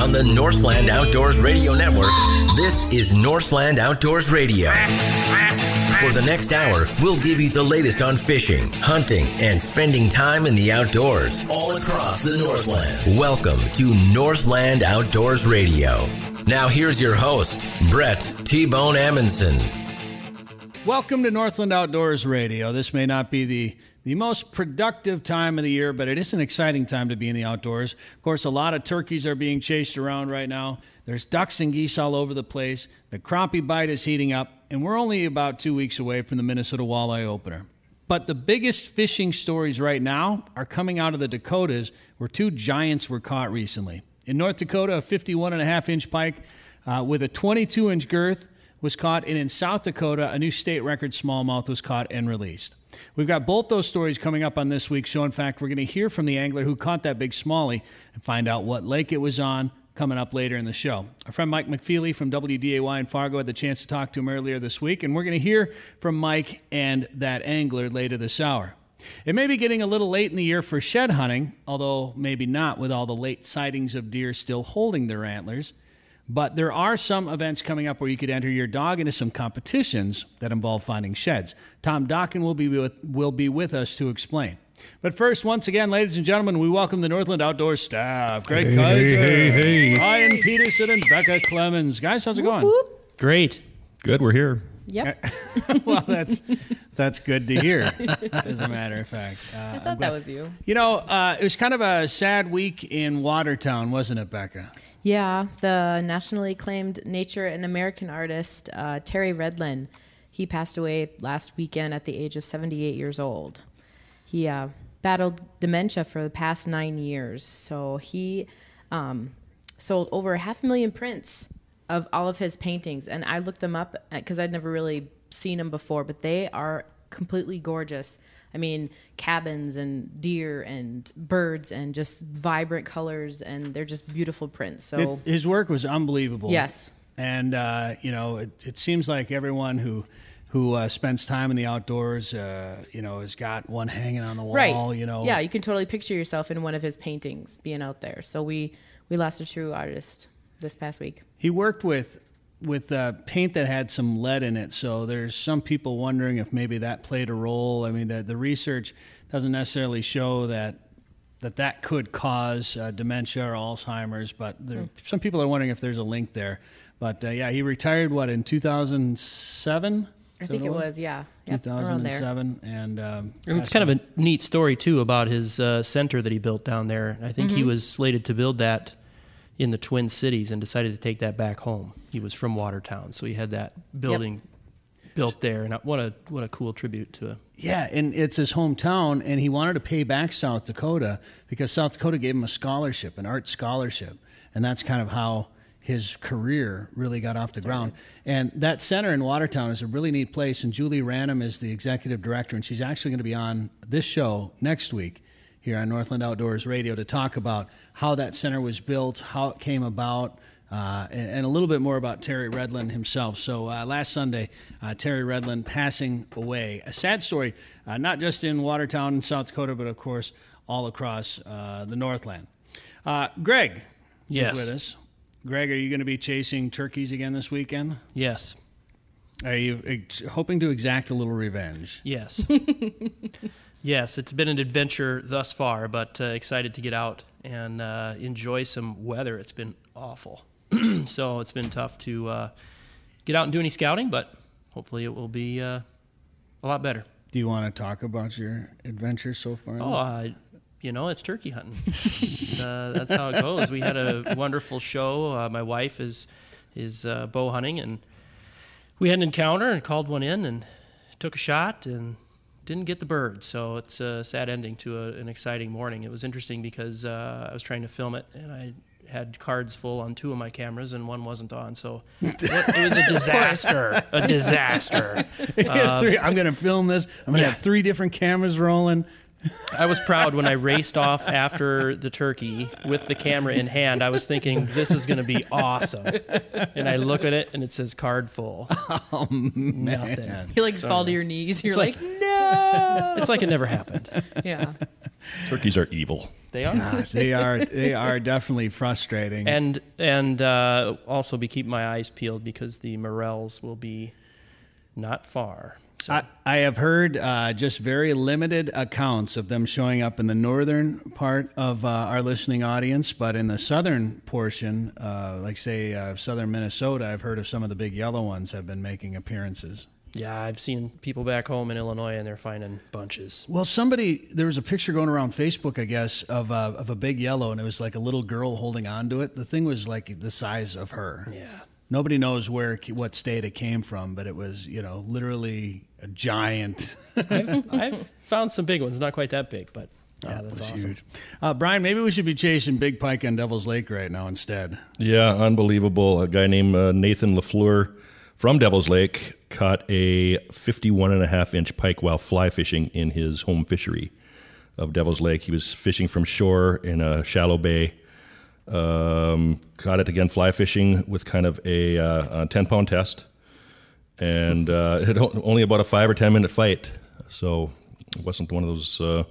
on the Northland Outdoors Radio Network, this is Northland Outdoors Radio. For the next hour, we'll give you the latest on fishing, hunting, and spending time in the outdoors all across the Northland. Welcome to Northland Outdoors Radio. Now here's your host, Brett T-Bone Amundsen. Welcome to Northland Outdoors Radio. This may not be the most productive time of the year, but it is an exciting time to be in the outdoors. Of course, a lot of turkeys are being chased around right now. There's ducks and geese all over the place. The crappie bite is heating up, and we're only about 2 weeks away from the Minnesota Walleye Opener. But the biggest fishing stories right now are coming out of the Dakotas, where two giants were caught recently. In North Dakota, a 51.5-inch pike with a 22-inch girth was caught, and in South Dakota, a new state record smallmouth was caught and released. We've got both those stories coming up on this week's show. In fact, we're going to hear from the angler who caught that big smallie and find out what lake it was on coming up later in the show. Our friend Mike McFeely from WDAY in Fargo had the chance to talk to him earlier this week, and we're going to hear from Mike and that angler later this hour. It may be getting a little late in the year for shed hunting, although maybe not with all the late sightings of deer still holding their antlers. But there are some events coming up where you could enter your dog into some competitions that involve finding sheds. Tom Dokken will be with us to explain. But first, once again, ladies and gentlemen, we welcome the Northland Outdoors staff. Greg Kaiser, Ryan Peterson, and Becca Clemens. Guys, how's it going? Whoop. Great. Good, we're here. Yep. Well, that's good to hear, as a matter of fact. I thought that was you. You know, it was kind of a sad week in Watertown, wasn't it, Becca? Yeah, the nationally acclaimed nature and American artist, Terry Redlin, he passed away last weekend at the age of 78 years old. He battled dementia for the past 9 years. So he sold over 500,000 prints of all of his paintings. And I looked them up because I'd never really seen them before, but they are completely gorgeous. I mean, cabins and deer and birds and just vibrant colors, and they're just beautiful prints. So his work was unbelievable. Yes. And, you know, it seems like everyone who spends time in the outdoors, you know, has got one hanging on the wall, right. You know. Yeah, you can totally picture yourself in one of his paintings being out there. So we lost a true artist this past week. He worked with paint that had some lead in it. So there's some people wondering if maybe that played a role. I mean, the research doesn't necessarily show that could cause dementia or Alzheimer's, but some people are wondering if there's a link there. But yeah, he retired, what, in 2007? I think it was, yeah. Yep, 2007. And it's kind of a neat story, too, about his center that he built down there. I think he was slated to build that in the Twin Cities and decided to take that back home. He was from Watertown, so he had that building built there. And what a cool tribute to him. Yeah, and it's his hometown, and he wanted to pay back South Dakota because South Dakota gave him a scholarship, an art scholarship, and that's kind of how his career really got off the ground. And that center in Watertown is a really neat place, and Julie Ranum is the executive director, and she's actually going to be on this show next week here on Northland Outdoors Radio to talk about how that center was built, how it came about, and a little bit more about Terry Redlin himself. So last Sunday, Terry Redlin passing away. A sad story, not just in Watertown, South Dakota, but of course all across the Northland. Greg is with us. Greg, are you going to be chasing turkeys again this weekend? Yes. Are you hoping to exact a little revenge? Yes. Yes, it's been an adventure thus far, but excited to get out and enjoy some weather. It's been awful, so it's been tough to get out and do any scouting, but hopefully it will be a lot better. Do you want to talk about your adventure so far? Oh, you know, it's turkey hunting. That's how it goes. We had a wonderful show. My wife is bow hunting, and we had an encounter and called one in and took a shot and didn't get the bird, so it's a sad ending to an exciting morning. It was interesting because I was trying to film it, and I had cards full on two of my cameras, and one wasn't on, so it was a disaster. A disaster. I'm going to film this. I'm going to have three different cameras rolling. I was proud when I raced off after the turkey with the camera in hand. I was thinking, this is going to be awesome. And I look at it, and it says card full. Oh, man. Nothing. You, like, fall to your knees. You're like, no. It's like it never happened. Yeah. Turkeys are evil. They are. Yeah, they are. They are definitely frustrating. And also be keeping my eyes peeled because the morels will be not far. So. I have heard just very limited accounts of them showing up in the northern part of our listening audience, but in the southern portion, like say southern Minnesota, I've heard of some of the big yellow ones have been making appearances. Yeah, I've seen people back home in Illinois, and they're finding bunches. Well, there was a picture going around Facebook, I guess, of a big yellow, and it was like a little girl holding onto it. The thing was like the size of her. Yeah. Nobody knows what state it came from, but it was, literally a giant. I've found some big ones, not quite that big, but yeah, that's awesome. Huge. Brian, maybe we should be chasing big pike on Devil's Lake right now instead. Yeah, unbelievable. A guy named Nathan LaFleur from Devil's Lake caught a 51.5-inch pike while fly fishing in his home fishery of Devil's Lake. He was fishing from shore in a shallow bay. Caught it again fly fishing with kind of a 10-pound test, and it had only about a 5 or 10-minute fight, so it wasn't one of those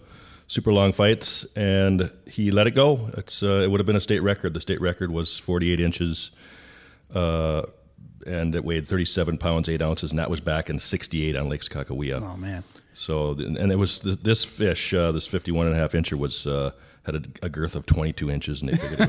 super long fights, and he let it go. It would have been a state record. The state record was 48 inches, and it weighed 37 pounds, 8 ounces, and that was back in 68 on Lake Sakakawea. Oh, man. So, and it was this fish, this 51.5-incher was... had a girth of 22 inches, and they figured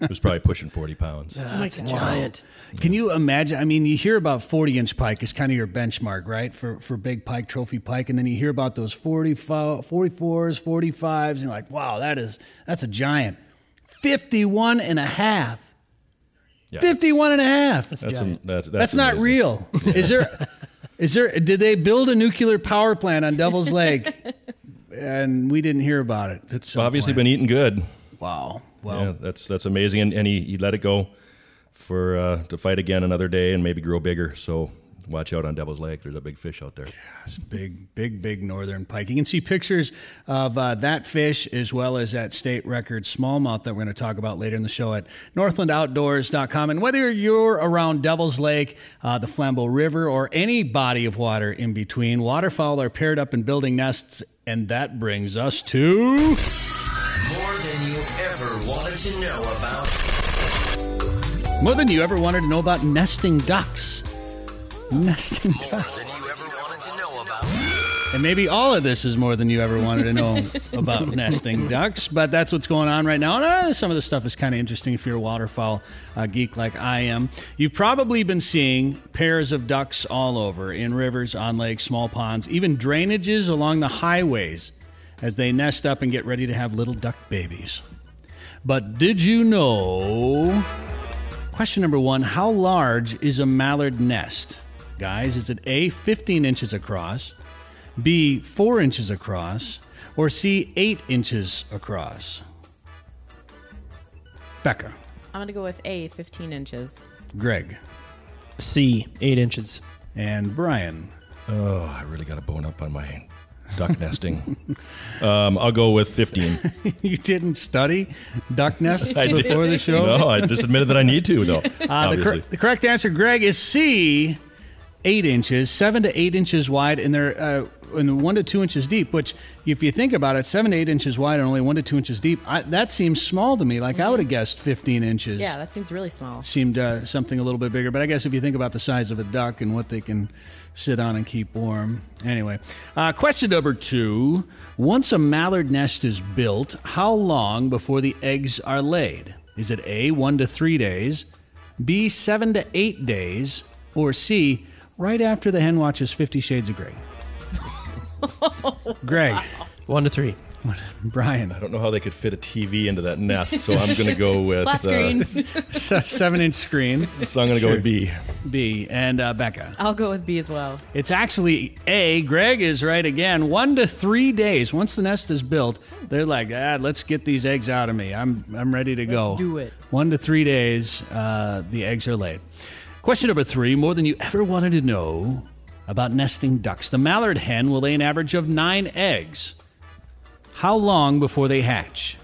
it was probably pushing 40 pounds. Oh, that's a giant. Yeah. Can you imagine? I mean, you hear about 40-inch pike is kind of your benchmark, right, for big pike, trophy pike, and then you hear about those 44s, 45s, and you're like, wow, that's a giant. 51.5. Yeah. 51.5. That's not real. Yeah. Did they build a nuclear power plant on Devil's Lake? And we didn't hear about it. It's obviously been eating good. Wow. Well, yeah, that's amazing. And he let it go for to fight again another day and maybe grow bigger. So watch out on Devil's Lake. There's a big fish out there. Gosh, big northern pike. You can see pictures of that fish as well as that state record smallmouth that we're going to talk about later in the show at NorthlandOutdoors.com. And whether you're around Devil's Lake, the Flambeau River, or any body of water in between, waterfowl are paired up and building nests. And that brings us to... More than you ever wanted to know about. More than you ever wanted to know about nesting ducks. Nesting ducks. More than you ever wanted to know about. And maybe all of this is more than you ever wanted to know about nesting ducks, but that's what's going on right now. And some of the stuff is kind of interesting if you're a waterfowl geek like I am. You've probably been seeing pairs of ducks all over, in rivers, on lakes, small ponds, even drainages along the highways as they nest up and get ready to have little duck babies. But did you know... Question number one, how large is a mallard nest? Guys, is it A, 15 inches across, B, 4 inches across, or C, 8 inches across? Becca. I'm going to go with A, 15 inches. Greg. C, 8 inches. And Brian. Oh, I really got a bone up on my duck nesting. I'll go with 15. You didn't study duck nests before the show? No, I just admitted that I need to, though. The correct answer, Greg, is C, 8 inches, 7 to 8 inches wide, and they're and 1 to 2 inches deep, which if you think about it, 7 to 8 inches wide and only 1 to 2 inches deep, that seems small to me. Like I would have guessed 15 inches. Yeah, that seems really small. Seemed something a little bit bigger, but I guess if you think about the size of a duck and what they can sit on and keep warm. Anyway, question number two. Once a mallard nest is built, how long before the eggs are laid? Is it A, 1 to 3 days, B, 7 to 8 days, or C, right after the hen watches 50 Shades of Grey? Greg. Wow. 1 to 3. Brian. I don't know how they could fit a TV into that nest, so I'm going to go with... Flat screen. 7-inch screen. So I'm going to go with B. B. And Becca. I'll go with B as well. It's actually A. Greg is right again. 1 to 3 days. Once the nest is built, they're like, let's get these eggs out of me. I'm ready to go. Let's do it. 1 to 3 days, the eggs are laid. Question number three, more than you ever wanted to know about nesting ducks. The mallard hen will lay an average of 9 eggs. How long before they hatch?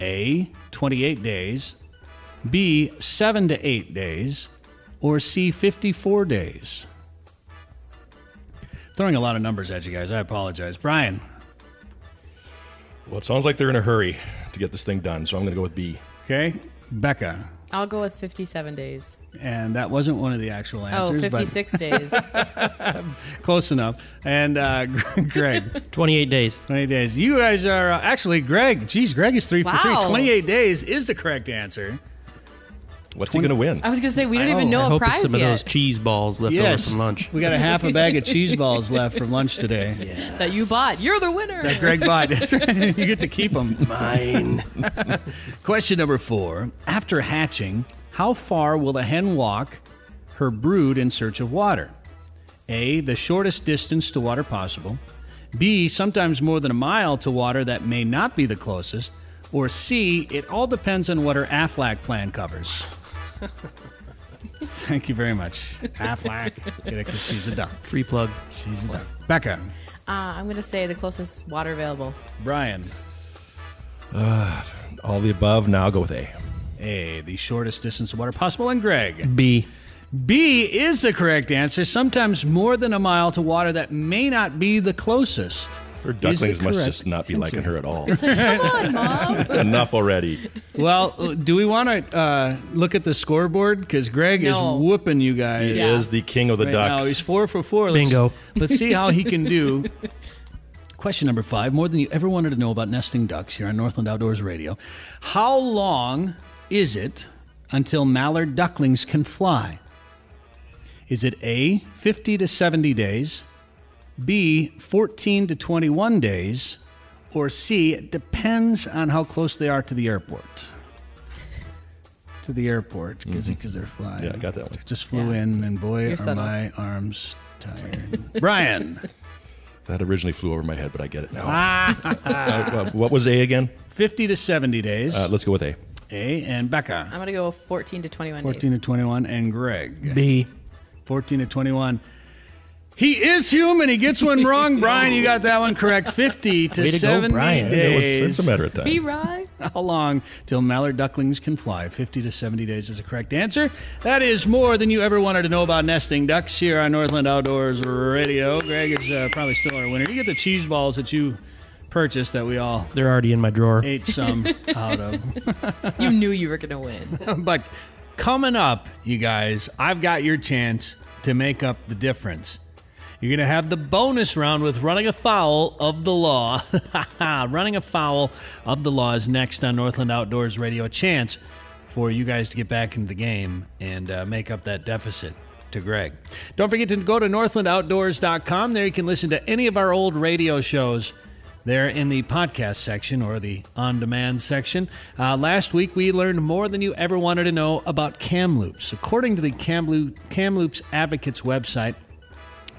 A, 28 days, B, 7 to 8 days, or C, 54 days? Throwing a lot of numbers at you guys. I apologize. Brian. Well, it sounds like they're in a hurry to get this thing done, so I'm going to go with B. Okay. Becca. I'll go with 57 days. And that wasn't one of the actual answers. Oh, 56 days. Close enough. And Greg. 28 days. 28 days. You guys are... actually, Greg. Geez, Greg is 3 for 3. 28 days is the correct answer. What's he going to win? I was going to say, we don't even know a prize yet. I hope it's some of those cheese balls left over from lunch. We got a half a bag of cheese balls left from lunch today. Yes. That you bought. You're the winner. That Greg bought. That's right. You get to keep them. Mine. Question number 4. After hatching, how far will a hen walk her brood in search of water? A, the shortest distance to water possible. B, sometimes more than a mile to water that may not be the closest. Or C, it all depends on what her AFLAC plan covers. Thank you very much. Aflac. She's a duck. Free plug. She's a duck. Becca. I'm going to say the closest water available. Brian. All the above. Now I'll go with A. A, the shortest distance of water possible. And Greg. B. B is the correct answer. Sometimes more than a mile to water that may not be the closest. Her ducklings must just not be liking her at all. Come on, Mom. Enough already. Well, do we want to look at the scoreboard? Because Greg is whooping you guys. He is the king of the ducks. Now. He's 4 for 4. Bingo. Let's see how he can do. Question number 5. More than you ever wanted to know about nesting ducks here on Northland Outdoors Radio. How long is it until mallard ducklings can fly? Is it A, 50 to 70 days? B, 14 to 21 days, or C, it depends on how close they are to the airport. To the airport, because they're flying. Yeah, I got that one. Just flew in, and boy, are my arms tired. Brian. That originally flew over my head, but I get it now. What was A again? 50 to 70 days. Let's go with A. A, and Becca. I'm going to go 14 to 21 days. 14 to 21, and Greg. B. 14 to 21. He is human. He gets one wrong. Brian, you got that one correct. 50 to 70 days. It's a matter of time. Be right. How long till mallard ducklings can fly? 50 to 70 days is the correct answer. That is more than you ever wanted to know about nesting ducks here on Northland Outdoors Radio. Greg is probably still our winner. You get the cheese balls that you purchased that we all... They're already in my drawer. ...ate some out of. You knew you were going to win. But coming up, you guys, I've got your chance to make up the difference. You're going to have the bonus round with Running Afoul of the Law. Running Afoul of the Law is next on Northland Outdoors Radio. A chance for you guys to get back into the game and make up that deficit to Greg. Don't forget to go to NorthlandOutdoors.com. There you can listen to any of our old radio shows. They're in the podcast section or the on-demand section. Last week, we learned more than you ever wanted to know about Kamloops. According to the Kamloops Advocates website,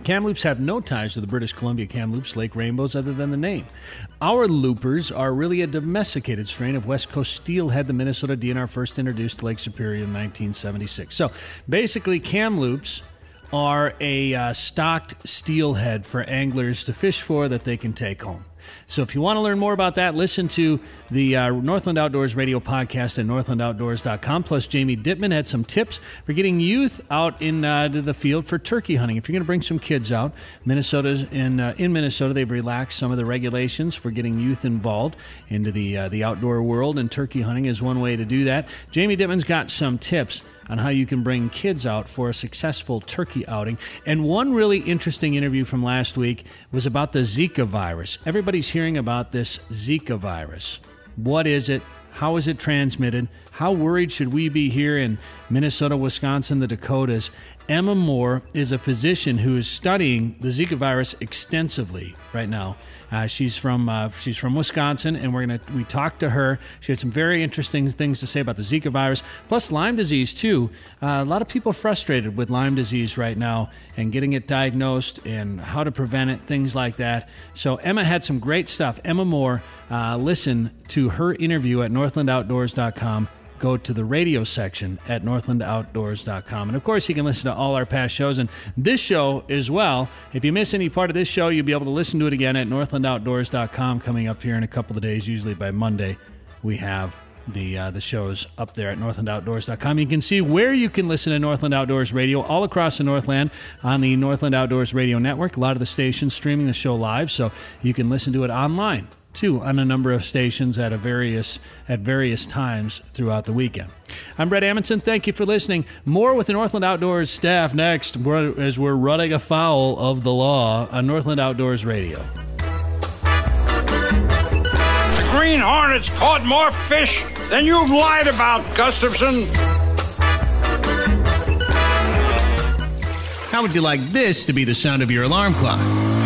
Kamloops have no ties to the British Columbia Kamloops Lake Rainbows other than the name. Our loopers are really a domesticated strain of West Coast steelhead the Minnesota DNR first introduced to Lake Superior in 1976. So basically, Kamloops are a stocked steelhead for anglers to fish for that they can take home. So if you want to learn more about that, listen to the Northland Outdoors radio podcast at northlandoutdoors.com. Plus, Jamie Dittman had some tips for getting youth out into the field for turkey hunting. If you're going to bring some kids out, Minnesota's in Minnesota, they've relaxed some of the regulations for getting youth involved into the outdoor world, and turkey hunting is one way to do that. Jamie Dittman's got some tips on how you can bring kids out for a successful turkey outing. And one really interesting interview from last week was about the Zika virus. Everybody's hearing about this Zika virus. What is it? How is it transmitted? How worried should we be here in Minnesota, Wisconsin, the Dakotas? Emma Moore is a physician who is studying the Zika virus extensively right now. She's from Wisconsin, and we talked to her. She had some very interesting things to say about the Zika virus, plus Lyme disease too. A lot of people are frustrated with Lyme disease right now and getting it diagnosed and how to prevent it, things like that. So Emma had some great stuff. Emma Moore, listen to her interview at northlandoutdoors.com. Go to the radio section at northlandoutdoors.com. And of course, you can listen to all our past shows and this show as well. If you miss any part of this show, you'll be able to listen to it again at northlandoutdoors.com coming up here in a couple of days. Usually by Monday, we have the shows up there at northlandoutdoors.com. You can see where you can listen to Northland Outdoors Radio all across the Northland on the Northland Outdoors Radio Network. A lot of the stations streaming the show live, so you can listen to it online. too, on a number of stations at various times throughout the weekend. I'm Brett Amundsen. Thank you for listening. More with the Northland Outdoors staff next as we're running afoul of the law on Northland Outdoors Radio. The Green Hornets caught more fish than you've lied about, Gustafson. How would you like this to be the sound of your alarm clock?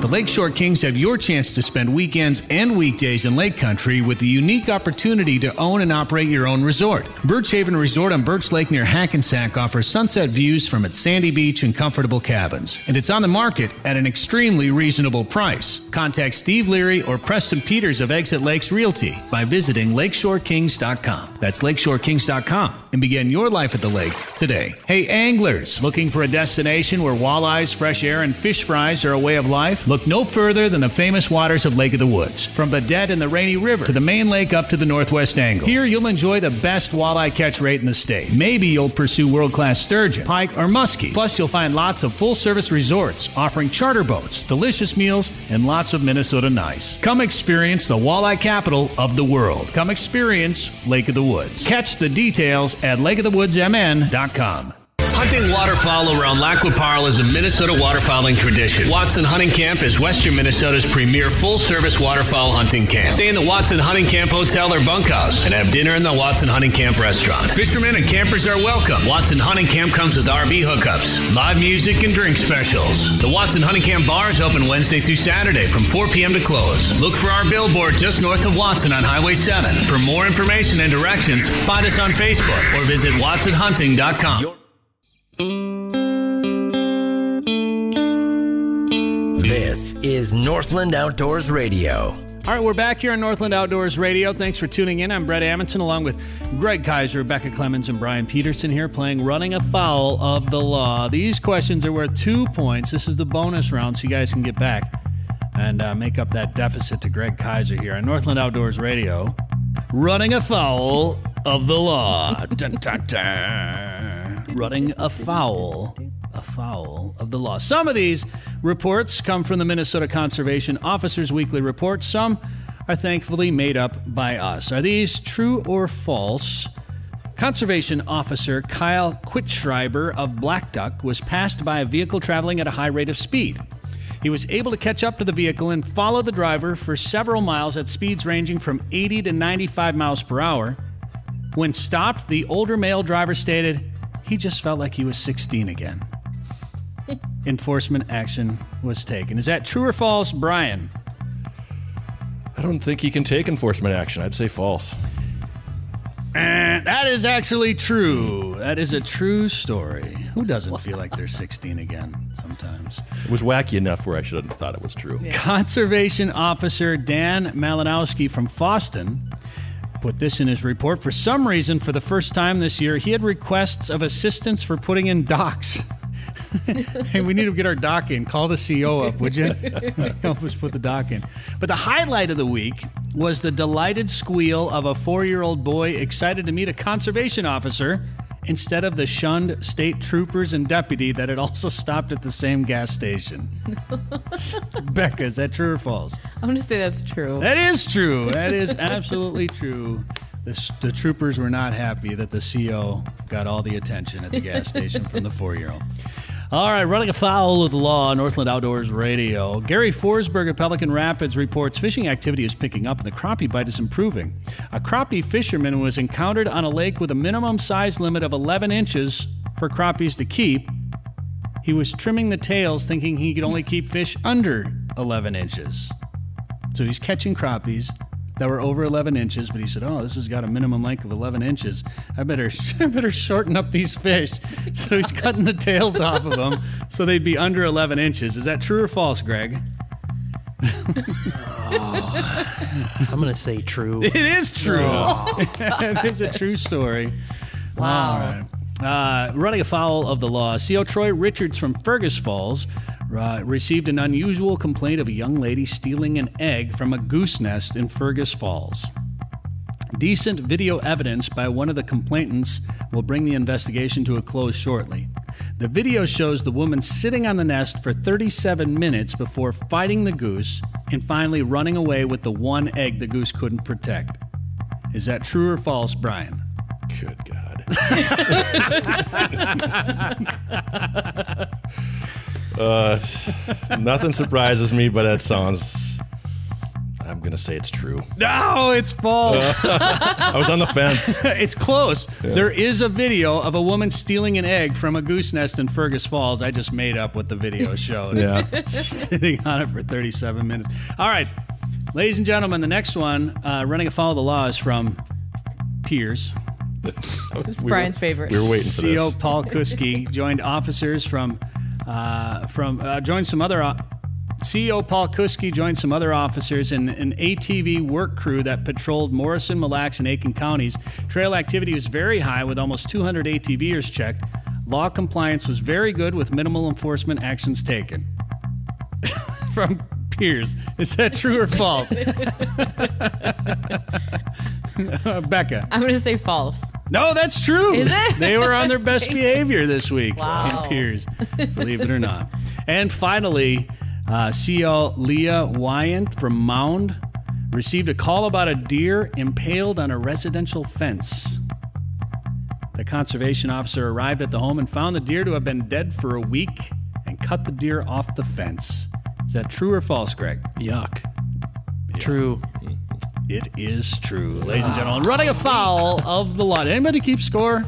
The Lakeshore Kings have your chance to spend weekends and weekdays in Lake Country with the unique opportunity to own and operate your own resort. Birch Haven Resort on Birch Lake near Hackensack offers sunset views from its sandy beach and comfortable cabins, and it's on the market at an extremely reasonable price. Contact Steve Leary or Preston Peters of Exit Lakes Realty by visiting lakeshorekings.com. That's lakeshorekings.com, and begin your life at the lake today. Hey, anglers, looking for a destination where walleyes, fresh air, and fish fries are a way of life? Look no further than the famous waters of Lake of the Woods. From Bedette and the Rainy River to the main lake up to the Northwest Angle. Here, you'll enjoy the best walleye catch rate in the state. Maybe you'll pursue world-class sturgeon, pike, or muskies. Plus, you'll find lots of full-service resorts offering charter boats, delicious meals, and lots of Minnesota nice. Come experience the walleye capital of the world. Come experience Lake of the Woods. Catch the details at lakeofthewoodsmn.com. Hunting waterfowl around Lac qui Parle is a Minnesota waterfowling tradition. Watson Hunting Camp is Western Minnesota's premier full-service waterfowl hunting camp. Stay in the Watson Hunting Camp Hotel or bunkhouse and have dinner in the Watson Hunting Camp restaurant. Fishermen and campers are welcome. Watson Hunting Camp comes with RV hookups, live music, and drink specials. The Watson Hunting Camp bar is open Wednesday through Saturday from 4 p.m. to close. Look for our billboard just north of Watson on Highway 7. For more information and directions, find us on Facebook or visit watsonhunting.com. This is Northland Outdoors Radio. All right, we're back here on Northland Outdoors Radio. Thanks for tuning in. I'm Brett Amundsen, along with Greg Kaiser, Rebecca Clemens, and Brian Peterson here playing Running Afoul of the Law. These questions are worth 2 points. This is the bonus round, so you guys can get back and make up that deficit to Greg Kaiser here on Northland Outdoors Radio. Running Afoul of the Law. Dun, dun, dun. Running afoul of the law. Some of these reports come from the Minnesota Conservation Officers Weekly Report. Some are thankfully made up by us. Are these true or false? Conservation Officer Kyle Quitschreiber of Black Duck was passed by a vehicle traveling at a high rate of speed. He was able to catch up to the vehicle and follow the driver for several miles at speeds ranging from 80 to 95 miles per hour. When stopped, the older male driver stated, "He just felt like he was 16 again." Enforcement action was taken. Is that true or false, Brian? I don't think he can take enforcement action. I'd say false. That is actually true. That is a true story. Who doesn't feel like they're 16 again sometimes? It was wacky enough where I should have thought it was true. Yeah. Conservation Officer Dan Malinowski from Foston put this in his report. For some reason, for the first time this year, he had requests of assistance for putting in docks. Hey, we need to get our dock in. Call the CO up, would you? Help us put the dock in. But the highlight of the week was the delighted squeal of a 4-year-old boy excited to meet a conservation officer instead of the shunned state troopers and deputy that had also stopped at the same gas station. Becca, is that true or false? I'm going to say that's true. That is true. That is absolutely true. The troopers were not happy that the CO got all the attention at the gas station from the 4-year-old. All right, running afoul of the law, Northland Outdoors Radio. Gary Forsberg of Pelican Rapids reports fishing activity is picking up and the crappie bite is improving. A crappie fisherman was encountered on a lake with a minimum size limit of 11 inches for crappies to keep. He was trimming the tails thinking he could only keep fish under 11 inches. So he's catching crappies that were over 11 inches, but he said, "Oh, this has got a minimum length of 11 inches. I better shorten up these fish." So he's cutting the tails off of them so they'd be under 11 inches. Is that true or false, Greg? Oh, I'm gonna say true. It is true. Oh. It is a true story. Wow. All right. Running afoul of the law, CO Troy Richards from Fergus Falls received an unusual complaint of a young lady stealing an egg from a goose nest in Fergus Falls. Decent video evidence by one of the complainants will bring the investigation to a close shortly. The video shows the woman sitting on the nest for 37 minutes before fighting the goose and finally running away with the one egg the goose couldn't protect. Is that true or false, Brian? Good God. Nothing surprises me, but that sounds... I'm going to say it's true. No, it's false. I was on the fence. It's close. Yeah. There is a video of a woman stealing an egg from a goose nest in Fergus Falls. I just made up what the video showed. Yeah. Sitting on it for 37 minutes. All right. Ladies and gentlemen, the next one, running afoul of the law, is from Piers. It's Brian's favorite. We were waiting for this. CO Paul Kuski joined officers CEO Paul Kuski joined some other officers in an ATV work crew that patrolled Morrison, Mille Lacs, and Aiken counties. Trail activity was very high with almost 200 ATVers checked. Law compliance was very good with minimal enforcement actions taken. From Piers. Is that true or false? Becca. I'm going to say false. No, that's true. Is it? They were on their best behavior this week. Wow. In Piers, believe it or not. And finally... CO Leah Wyant from Mound received a call about a deer impaled on a residential fence. The conservation officer arrived at the home and found the deer to have been dead for a week and cut the deer off the fence. Is that true or false, Greg? Yuck. Yeah. True. It is true, ladies and gentlemen. Running afoul of the law. Did anybody keep score?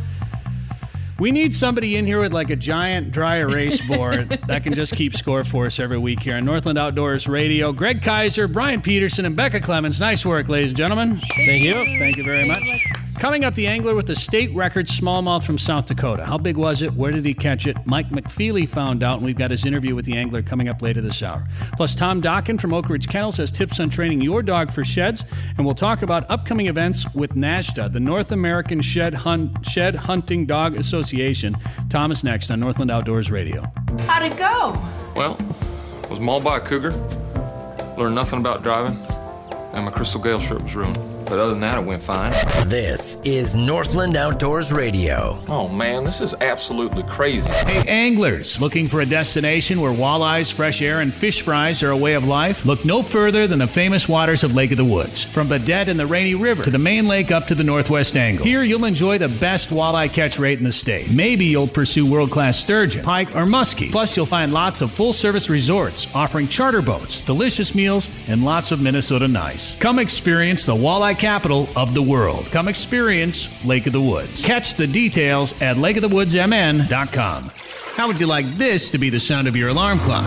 We need somebody in here with like a giant dry erase board that can just keep score for us every week here on Northland Outdoors Radio. Greg Kaiser, Brian Peterson, and Becca Clemens. Nice work, ladies and gentlemen. Thank you. Thank you very much. Coming up, the angler with the state record smallmouth from South Dakota. How big was it? Where did he catch it? Mike McFeely found out, and we've got his interview with the angler coming up later this hour. Plus, Tom Dokken from Oak Ridge Kennels has tips on training your dog for sheds, and we'll talk about upcoming events with NASHDA, the North American Shed Hunting Dog Association. Tom is next on Northland Outdoors Radio. How'd it go? Well, I was mauled by a cougar, learned nothing about driving, and my Crystal Gale shirt was ruined. But other than that, it went fine. This is Northland Outdoors Radio. Oh, man, this is absolutely crazy. Hey, anglers, looking for a destination where walleyes, fresh air, and fish fries are a way of life? Look no further than the famous waters of Lake of the Woods. From Bedette and the Rainy River to the main lake up to the Northwest Angle. Here, you'll enjoy the best walleye catch rate in the state. Maybe you'll pursue world-class sturgeon, pike, or muskies. Plus, you'll find lots of full-service resorts offering charter boats, delicious meals, and lots of Minnesota nice. Come experience the walleye capital of the world. Come experience Lake of the Woods. Catch the details at lakeofthewoodsmn.com. How would you like this to be the sound of your alarm clock?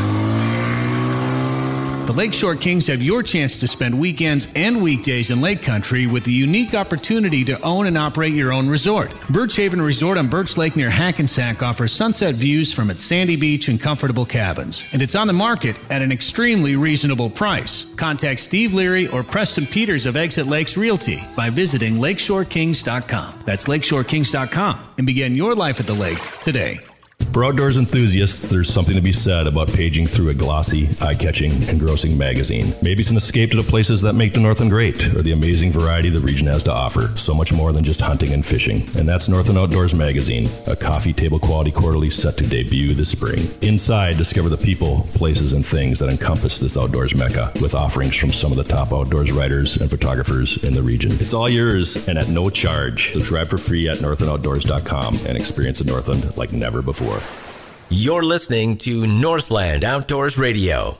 The Lakeshore Kings have your chance to spend weekends and weekdays in Lake Country with the unique opportunity to own and operate your own resort. Birch Haven Resort on Birch Lake near Hackensack offers sunset views from its sandy beach and comfortable cabins, and it's on the market at an extremely reasonable price. Contact Steve Leary or Preston Peters of Exit Lakes Realty by visiting lakeshorekings.com. That's lakeshorekings.com, and begin your life at the lake today. For outdoors enthusiasts, there's something to be said about paging through a glossy, eye-catching, engrossing magazine. Maybe it's an escape to the places that make the Northland great, or the amazing variety the region has to offer. So much more than just hunting and fishing. And that's Northland Outdoors Magazine, a coffee table quality quarterly set to debut this spring. Inside, discover the people, places, and things that encompass this outdoors mecca, with offerings from some of the top outdoors writers and photographers in the region. It's all yours, and at no charge. Subscribe for free at NorthlandOutdoors.com and experience the Northland like never before. You're listening to Northland Outdoors Radio.